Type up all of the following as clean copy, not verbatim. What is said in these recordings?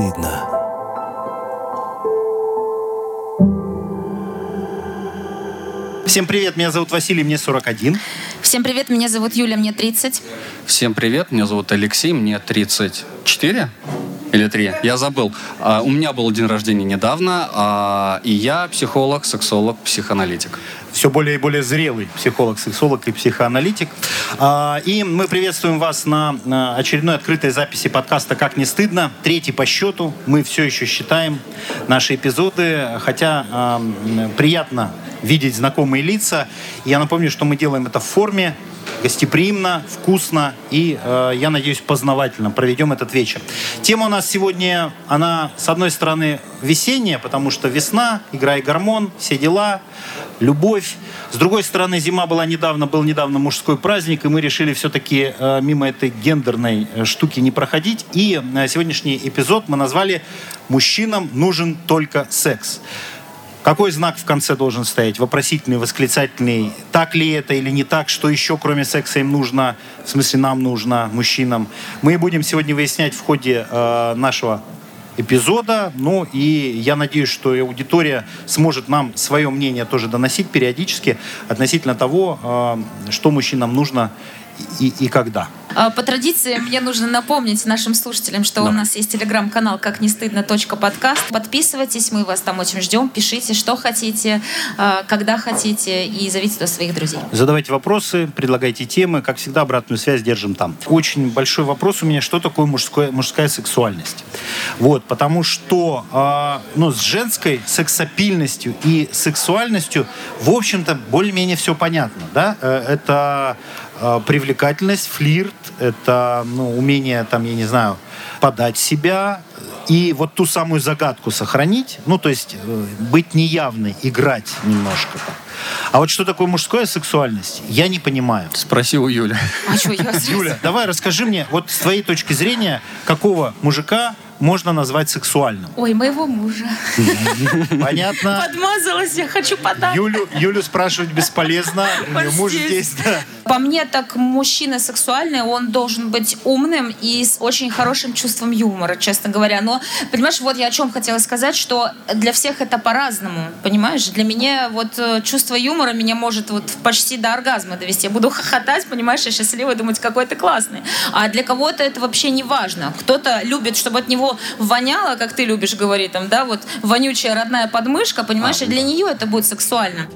стыдно. Всем привет, меня зовут Василий, мне 41. Всем привет, меня зовут Юля, мне 30. Всем привет, меня зовут Алексей, мне 34 или 3, я забыл. У меня был день рождения недавно, и я психолог, сексолог, психоаналитик. Все более и более зрелый психолог, сексолог и психоаналитик. И мы приветствуем вас на очередной открытой записи подкаста «Как не стыдно». Третий по счету. Мы все еще считаем наши эпизоды, хотя приятно видеть знакомые лица. Я напомню, что мы делаем это в форме, гостеприимно, вкусно и, я надеюсь, познавательно проведем этот вечер. Тема у нас сегодня, она, с одной стороны, весенняя, потому что весна, игра и гормон, все дела, любовь. С другой стороны, зима была недавно, был недавно мужской праздник, и мы решили все-таки мимо этой гендерной штуки не проходить. И сегодняшний эпизод мы назвали «Мужчинам нужен только секс». Какой знак в конце должен стоять? Вопросительный, восклицательный. Так ли это или не так? Что еще, кроме секса, им нужно? В смысле, нам нужно, мужчинам? Мы будем сегодня выяснять в ходе нашего эпизода. Ну и я надеюсь, что аудитория сможет нам свое мнение тоже доносить периодически относительно того, что мужчинам нужно и когда. По традиции мне нужно напомнить нашим слушателям, что у нас есть телеграм-канал «Как не стыдно. Подкаст». Подписывайтесь, мы вас там очень ждем. Пишите, что хотите, когда хотите, и зовите туда своих друзей. Задавайте вопросы, предлагайте темы. Как всегда, обратную связь держим там. Очень большой вопрос у меня, что такое мужская сексуальность. Вот, потому что с женской сексапильностью и сексуальностью, в общем-то, более-менее все понятно. Да? Это привлекательность, флирт, это умение, подать себя и вот ту самую загадку сохранить, то есть быть неявной, играть немножко. А вот что такое мужская сексуальность, я не понимаю. Спроси у Юли. А что, я сразу... Юля, давай расскажи мне, вот с твоей точки зрения, какого мужика можно назвать сексуальным? Ой, моего мужа. Понятно. Подмазалась, я хочу подать. Юлю спрашивать бесполезно. Ее муж здесь, да. По мне, так мужчина сексуальный, он должен быть умным и с очень хорошим чувством юмора, честно говоря. Но, понимаешь, вот я о чем хотела сказать, что для всех это по-разному, понимаешь? Для меня вот чувство юмора меня может вот почти до оргазма довести. Я буду хохотать, понимаешь, я счастливая, думать, какой ты классный. А для кого-то это вообще не важно. Кто-то любит, чтобы от него воняло, как ты любишь говорить, там, да, вот вонючая родная подмышка, понимаешь, и для нее это будет сексуально.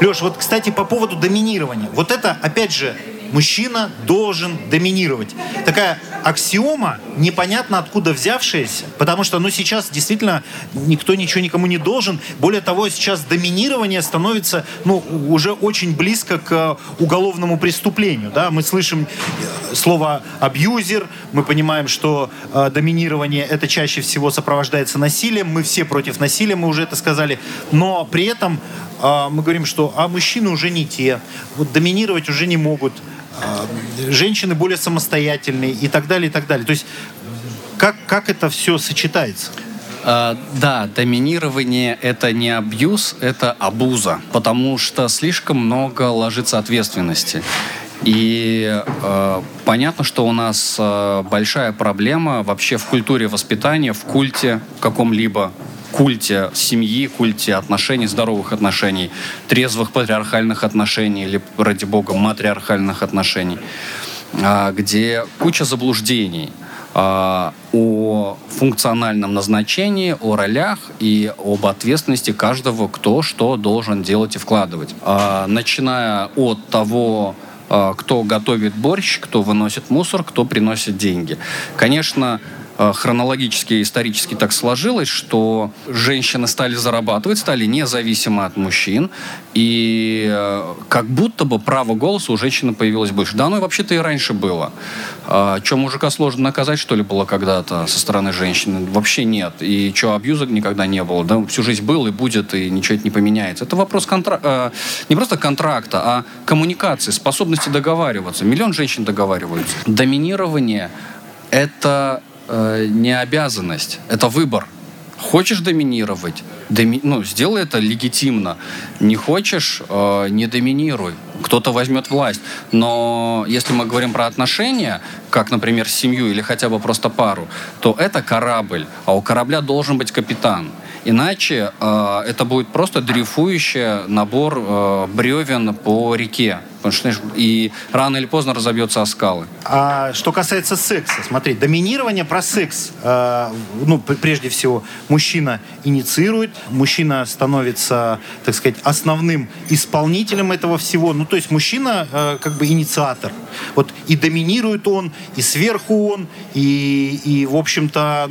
Леш, вот, кстати, по поводу доминирования. Вот это, опять же, мужчина должен доминировать. Такая аксиома, непонятно откуда взявшаяся, потому что, сейчас действительно никто ничего никому не должен. Более того, сейчас доминирование становится, уже очень близко к уголовному преступлению, да? Мы слышим слово «абьюзер», мы понимаем, что доминирование это чаще всего сопровождается насилием, мы все против насилия, мы уже это сказали, но при этом мы говорим, что мужчины уже не те, вот доминировать уже не могут, женщины более самостоятельные и так далее, и так далее. То есть как это все сочетается? Да, доминирование — это не абьюз, это абуза, потому что слишком много ложится ответственности. И понятно, что у нас большая проблема вообще в культуре воспитания, в культе каком-либо, культе семьи, культе отношений, здоровых отношений, трезвых патриархальных отношений или, ради бога, матриархальных отношений, где куча заблуждений о функциональном назначении, о ролях и об ответственности каждого, кто что должен делать и вкладывать. Начиная от того, кто готовит борщ, кто выносит мусор, кто приносит деньги. Конечно, хронологически и исторически так сложилось, что женщины стали зарабатывать, стали независимы от мужчин, и как будто бы право голоса у женщины появилось больше. Да, оно вообще-то и раньше было. Чё, мужика сложно наказать, что ли, было когда-то со стороны женщины? Вообще нет. И чё, абьюза никогда не было? Да, всю жизнь был и будет, и ничего это не поменяется. Это вопрос не просто контракта, а коммуникации, способности договариваться. Миллион женщин договариваются. Доминирование — это не обязанность, это выбор. Хочешь доминировать? Сделай это легитимно. Не хочешь, не доминируй. Кто-то возьмет власть. Но если мы говорим про отношения, как, например, семью или хотя бы просто пару, то это корабль, а у корабля должен быть капитан. Иначе это будет просто дрейфующий набор бревен по реке. Потому что, и рано или поздно разобьется о скалы. А что касается секса, смотри, доминирование про секс. Прежде всего, мужчина инициирует, мужчина становится, так сказать, основным исполнителем этого всего. Ну, то есть мужчина инициатор. Вот и доминирует он, и сверху он, и в общем-то,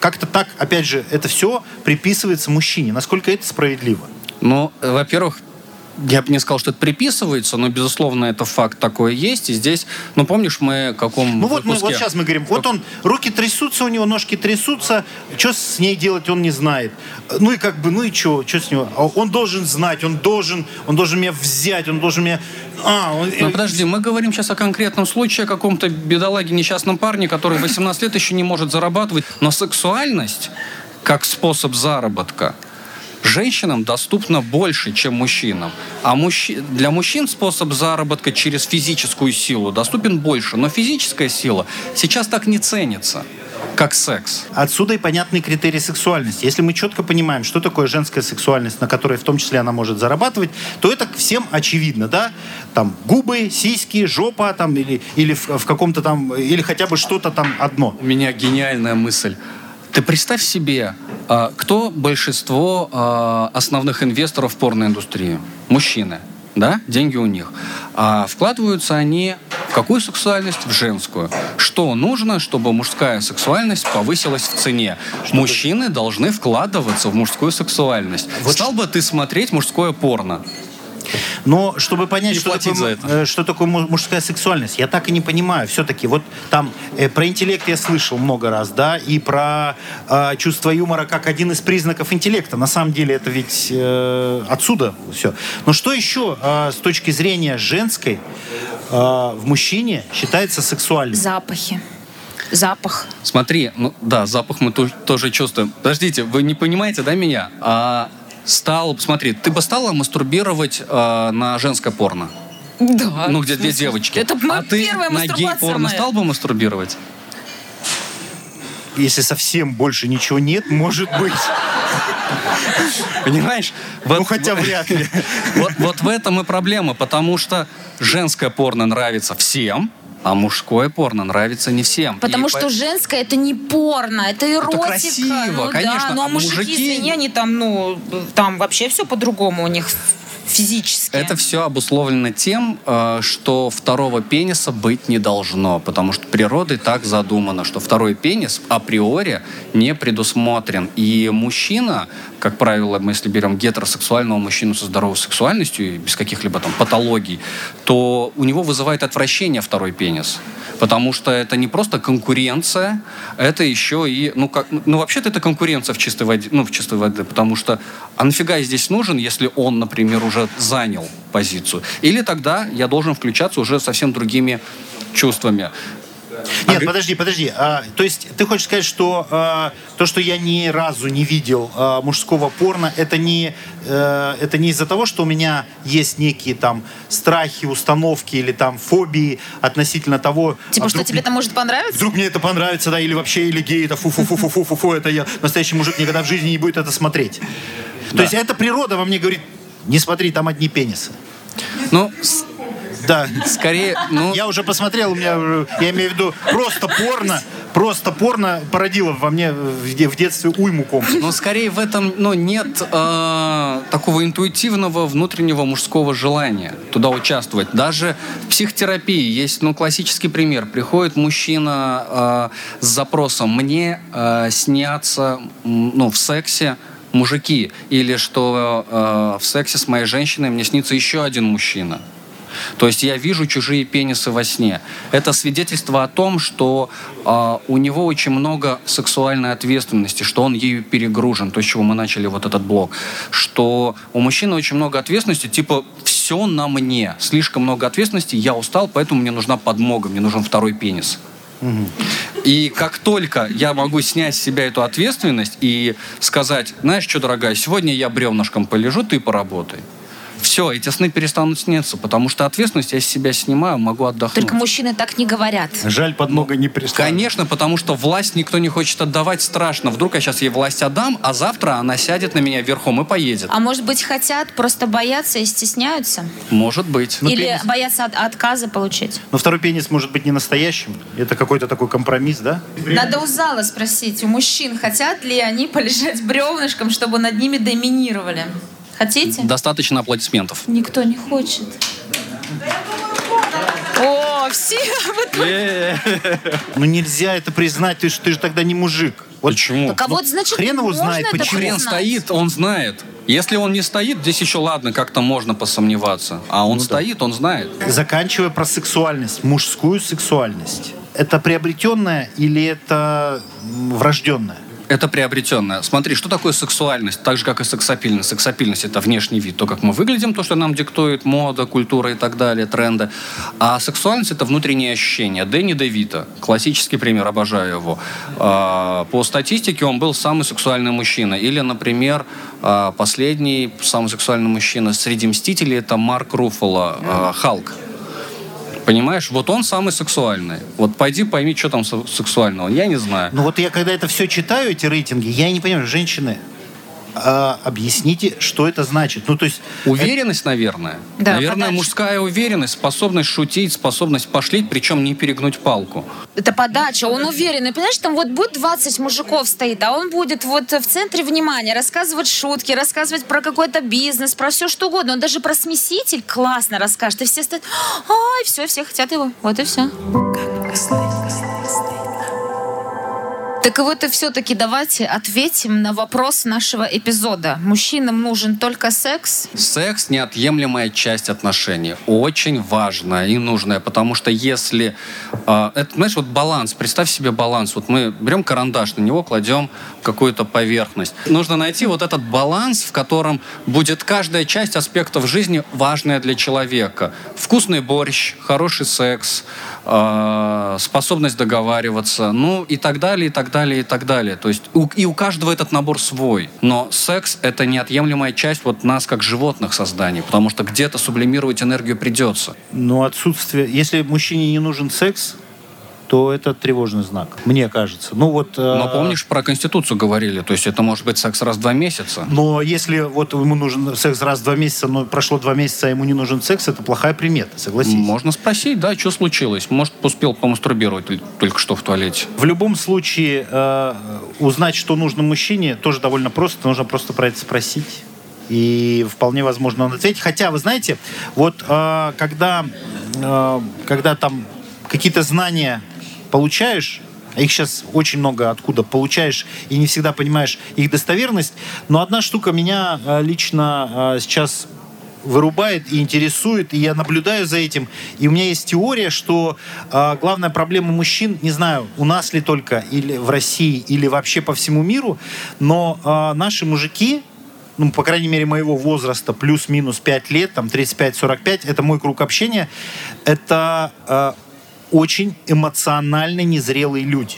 как-то так, опять же, это все приписывается мужчине. Насколько это справедливо? Во-первых, я бы не сказал, что это приписывается, но, безусловно, это факт такой есть. И здесь, помнишь, мы в каком выпуске... сейчас мы говорим, вот он, руки трясутся у него, ножки трясутся, что с ней делать он не знает. Что с него? Он должен знать, он должен меня взять, он должен меня... Подожди, мы говорим сейчас о конкретном случае, о каком-то бедолаге, несчастном парне, который 18 лет еще не может зарабатывать. Но сексуальность, как способ заработка, женщинам доступно больше, чем мужчинам. А для мужчин способ заработка через физическую силу доступен больше. Но физическая сила сейчас так не ценится, как секс. Отсюда и понятный критерий сексуальности. Если мы четко понимаем, что такое женская сексуальность, на которой в том числе она может зарабатывать, то это всем очевидно, да? Там губы, сиськи, жопа, там, или в каком-то там, или хотя бы что-то там одно. У меня гениальная мысль. Ты представь себе, кто большинство основных инвесторов в порноиндустрии? Мужчины, да? Деньги у них. А вкладываются они в какую сексуальность? В женскую. Что нужно, чтобы мужская сексуальность повысилась в цене? Мужчины должны вкладываться в мужскую сексуальность. Стал бы ты смотреть мужское порно? Но чтобы понять, что такое мужская сексуальность, я так и не понимаю. Все-таки вот там про интеллект я слышал много раз, да, и про чувство юмора как один из признаков интеллекта. На самом деле это ведь отсюда все. Но что еще с точки зрения женской в мужчине считается сексуальным? Запахи. Запах. Смотри, запах мы тоже чувствуем. Подождите, вы не понимаете, да, меня? Ты бы стала мастурбировать на женское порно? Да. Где две девочки. Это ты на гей-порно стал бы мастурбировать? Если совсем больше ничего нет, может быть. Понимаешь? Хотя вряд ли. Вот в этом и проблема, потому что женское порно нравится всем, а мужское порно нравится не всем. Потому что женское это не порно, это эротика. Это красиво, конечно. Да. А мужики, извини, они там вообще все по-другому у них физически. Это все обусловлено тем, что второго пениса быть не должно, потому что природой так задумано, что второй пенис априори не предусмотрен. И мужчина, как правило, мы если берем гетеросексуального мужчину со здоровой сексуальностью и без каких-либо там патологий, то у него вызывает отвращение второй пенис, потому что это не просто конкуренция, это еще и вообще-то это конкуренция в чистой воде, потому что а нафига я здесь нужен, если он, например, уже занял позицию, или тогда я должен включаться уже совсем другими чувствами. Нет, подожди. То есть ты хочешь сказать, что то, что я ни разу не видел мужского порно, это не из-за того, что у меня есть некие там страхи, установки или там фобии относительно того... Типа, что тебе это может понравиться? Вдруг мне это понравится, да, или вообще, или гей, это фу-фу-фу-фу-фу-фу, это я, настоящий мужик, никогда в жизни не будет это смотреть. Да. То есть эта природа во мне говорит, не смотри, там одни пенисы. Да, скорее, Я уже посмотрел, я имею в виду, просто порно породило во мне в детстве уйму комплексов. Но скорее в этом, нет такого интуитивного внутреннего мужского желания туда участвовать. Даже в психотерапии есть, классический пример. Приходит мужчина с запросом «мне снятся в сексе мужики» или что «в сексе с моей женщиной мне снится еще один мужчина». То есть я вижу чужие пенисы во сне. Это свидетельство о том, что у него очень много сексуальной ответственности, что он ею перегружен, то, с чего мы начали вот этот блок. Что у мужчины очень много ответственности, типа «все на мне», слишком много ответственности, я устал, поэтому мне нужна подмога, мне нужен второй пенис. И как только я могу снять с себя эту ответственность и сказать, знаешь что, дорогая, сегодня я бревнышком полежу, ты поработай. Все, эти сны перестанут сниться, потому что ответственность я с себя снимаю, могу отдохнуть. Только мужчины так не говорят. Жаль, подмога не приставит. Конечно, потому что власть никто не хочет отдавать, страшно. Вдруг я сейчас ей власть отдам, а завтра она сядет на меня верхом и поедет. А может быть, хотят, просто боятся и стесняются? Может быть. Но или пенис... боятся отказа получить. Но второй пенис может быть не настоящим. Это какой-то такой компромисс, да? Надо у зала спросить, у мужчин, хотят ли они полежать бревнышком, чтобы над ними доминировали. Хотите? Достаточно аплодисментов. Никто не хочет. О, все! Ну нельзя это признать, ты же тогда не мужик. Вот почему? Так, а вот, значит, хрен его знает, почему. Хрен стоит, он знает. Если он не стоит, здесь еще ладно, как-то можно посомневаться. А он стоит, он знает. Заканчивая про сексуальность, мужскую сексуальность. Это приобретенное или это врожденное? Это приобретенное. Смотри, что такое сексуальность, так же, как и сексапильность. Сексапильность — это внешний вид, то, как мы выглядим, то, что нам диктует мода, культура и так далее, тренды. А сексуальность — это внутренние ощущения. Дэнни де Вито, классический пример, обожаю его. По статистике он был самый сексуальный мужчина. Или, например, последний самый сексуальный мужчина среди «Мстителей» — это Марк Руффало, Халк. Понимаешь, вот он самый сексуальный. Вот пойди пойми, что там сексуального. Я не знаю. Ну вот я когда это все читаю, эти рейтинги, я не понимаю, женщины, объясните, что это значит. Ну, то есть... Уверенность, это... наверное. Да, наверное, подача. Мужская уверенность, способность шутить, способность пошлить, причем не перегнуть палку. Это подача, он уверенный. Понимаешь, там вот будет 20 мужиков стоит, а он будет вот в центре внимания рассказывать шутки, рассказывать про какой-то бизнес, про все что угодно. Он даже про смеситель классно расскажет. И все стоят, ой, все, все хотят его. Вот и все. Так вот и все-таки давайте ответим на вопрос нашего эпизода. Мужчинам нужен только секс? Секс — неотъемлемая часть отношений. Очень важная и нужная, потому что если... это, знаешь, вот баланс, представь себе баланс. Вот мы берем карандаш, на него кладем какую-то поверхность. Нужно найти вот этот баланс, в котором будет каждая часть аспектов жизни важная для человека. Вкусный борщ, хороший секс, способность договариваться, ну и так далее, и так далее. И так далее. То есть у каждого этот набор свой. Но секс — это неотъемлемая часть вот нас, как животных, созданий. Потому что где-то сублимировать энергию придется. Но отсутствие... Если мужчине не нужен секс, то это тревожный знак, мне кажется. Ну, вот, но помнишь, про Конституцию говорили? То есть это может быть секс раз в 2 месяца. Но если вот ему нужен секс раз в 2 месяца, но прошло 2 месяца, а ему не нужен секс, это плохая примета, согласись. Можно спросить, да, что случилось? Может, успел помастурбировать только что в туалете. В любом случае, узнать, что нужно мужчине, тоже довольно просто. Нужно просто про это спросить. И вполне возможно он ответит. Хотя, вы знаете, вот когда там какие-то знания получаешь, их сейчас очень много откуда получаешь, и не всегда понимаешь их достоверность, но одна штука меня лично сейчас вырубает и интересует, и я наблюдаю за этим, и у меня есть теория, что главная проблема мужчин, не знаю, у нас ли только, или в России, или вообще по всему миру, но наши мужики, ну, по крайней мере, моего возраста, плюс-минус 5 лет, там, 35-45, это мой круг общения, это... очень эмоционально незрелые люди.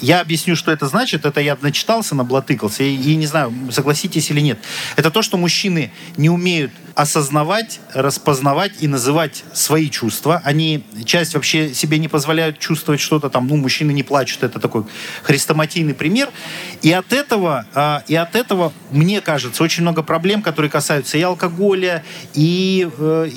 Я объясню, что это значит. Это я начитался, наблатыкался. И не знаю, согласитесь или нет. Это то, что мужчины не умеют осознавать, распознавать и называть свои чувства. Они часть вообще себе не позволяют чувствовать что-то там. Ну, мужчины не плачут. Это такой хрестоматийный пример. И от этого, мне кажется, очень много проблем, которые касаются и алкоголя, и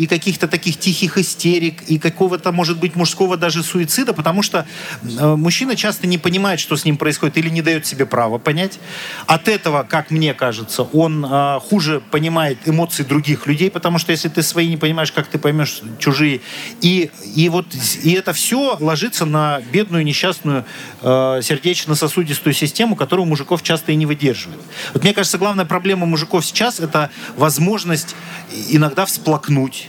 каких-то таких тихих истерик, и какого-то, может быть, мужского даже суицида. Потому что мужчина часто не понимает, что с ним происходит, или не дает себе права понять. От этого, как мне кажется, он хуже понимает эмоции других людей, потому что если ты свои не понимаешь, как ты поймешь чужие? И это все ложится на бедную, несчастную сердечно-сосудистую систему, которую мужиков часто и не выдерживает. Вот мне кажется, главная проблема мужиков сейчас — это возможность иногда всплакнуть.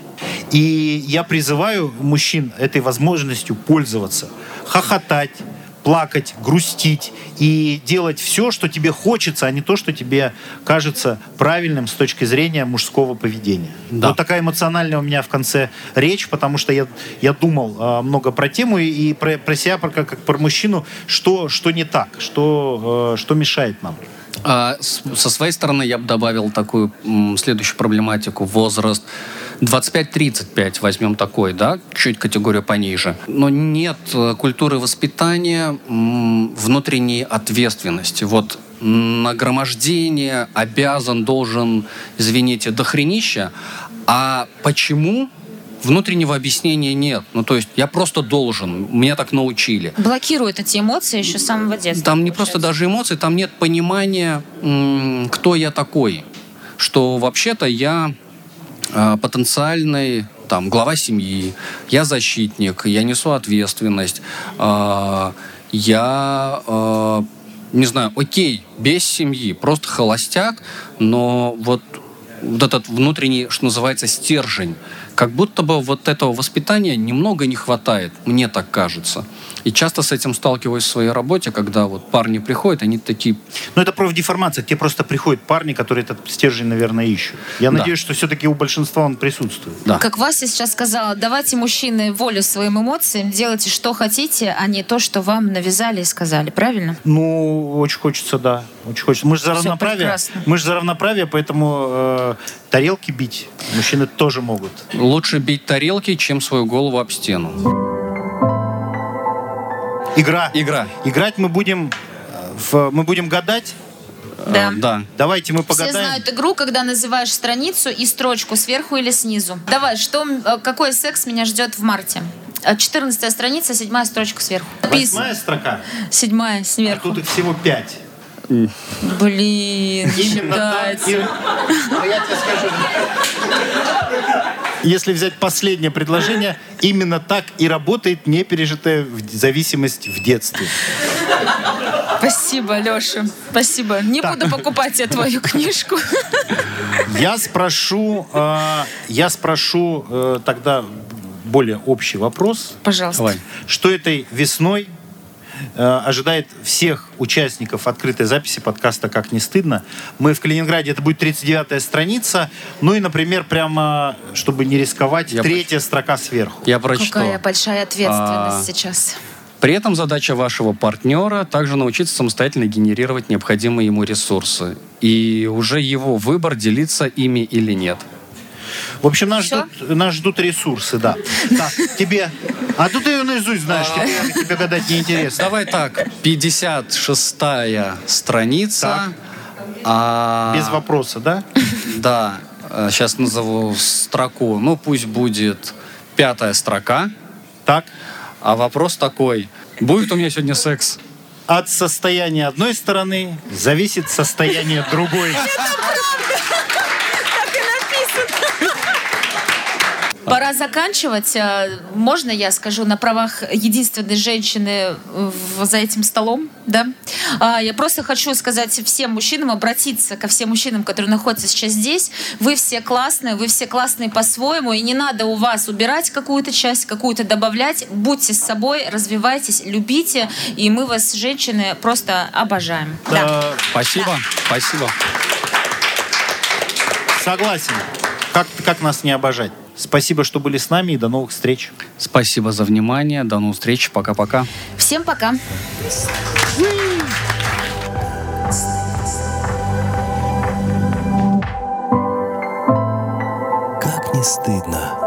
И я призываю мужчин этой возможностью пользоваться, хохотать, плакать, грустить и делать все, что тебе хочется, а не то, что тебе кажется правильным с точки зрения мужского поведения. Да. Вот такая эмоциональная у меня в конце речь, потому что я думал много про тему и про себя, как про мужчину, что не так, что мешает нам. Со своей стороны я бы добавил такую следующую проблематику. Возраст 25-35, возьмем такой, да, чуть категорию пониже. Но нет культуры воспитания, внутренней ответственности. Вот нагромождение обязан, должен, извините, дохренища. А почему? Внутреннего объяснения нет. Ну, то есть я просто должен. Меня так научили. Блокируют эти эмоции еще с самого детства. Там не получается. Просто даже эмоции, там нет понимания, кто я такой. Что вообще-то я потенциальный там, глава семьи, я защитник, я несу ответственность, я, не знаю, окей, без семьи, просто холостяк, но вот этот внутренний, что называется, стержень. Как будто бы вот этого воспитания немного не хватает, мне так кажется. И часто с этим сталкиваюсь в своей работе, когда вот парни приходят, они такие... Ну, это профдеформация, к тебе просто приходят парни, которые этот стержень, наверное, ищут. Я надеюсь, что все-таки у большинства он присутствует. Да. Как Вася сейчас сказала, давайте, мужчины, волю своим эмоциям, делайте, что хотите, а не то, что вам навязали и сказали, правильно? Ну, очень хочется, да. Очень хочется. Мы же за равноправие, поэтому тарелки бить мужчины тоже могут. Лучше бить тарелки, чем свою голову об стену. Игра. Играть мы будем... Мы будем гадать? Да. Давайте мы погадаем. Все знают игру, когда называешь страницу и строчку сверху или снизу. Давай, какой секс меня ждет в марте? 14-я страница, 7-я строчка сверху. 8-я строка? 7-я сверху. А тут их всего 5. Блин, считается. Я тебе скажу... Если взять последнее предложение, именно так и работает непережитая зависимость в детстве. Спасибо, Леша. Спасибо. Не буду покупать я твою книжку. Я спрошу тогда более общий вопрос. Пожалуйста. Давай. Что этой весной ожидает всех участников открытой записи подкаста «Как не стыдно». Мы в Калининграде, это будет 39-я страница. Ну и, например, прямо, чтобы не рисковать, 3-я строка сверху. Я прочту. Какая большая ответственность сейчас. При этом задача вашего партнера также научиться самостоятельно генерировать необходимые ему ресурсы. И уже его выбор, делиться ими или нет. В общем, нас ждут ресурсы, да. Так, тебе... А тут ты ее наизусть знаешь, тебе гадать неинтересно. Давай так, 56-я страница. Так. Без вопроса, да? Да, сейчас назову строку. Ну, пусть будет 5-я строка. Так. А вопрос такой, будет у меня сегодня секс? От состояния одной стороны зависит состояние другой. Пора заканчивать. Можно я скажу на правах единственной женщины за этим столом? Да? Я просто хочу сказать всем мужчинам, обратиться ко всем мужчинам, которые находятся сейчас здесь. Вы все классные по-своему, и не надо у вас убирать какую-то часть, какую-то добавлять. Будьте с собой, развивайтесь, любите, и мы вас, женщины, просто обожаем. Да. Спасибо. Согласен. Как нас не обожать? Спасибо, что были с нами, и до новых встреч. Спасибо за внимание. До новых встреч. Пока-пока. Всем пока. Как не стыдно.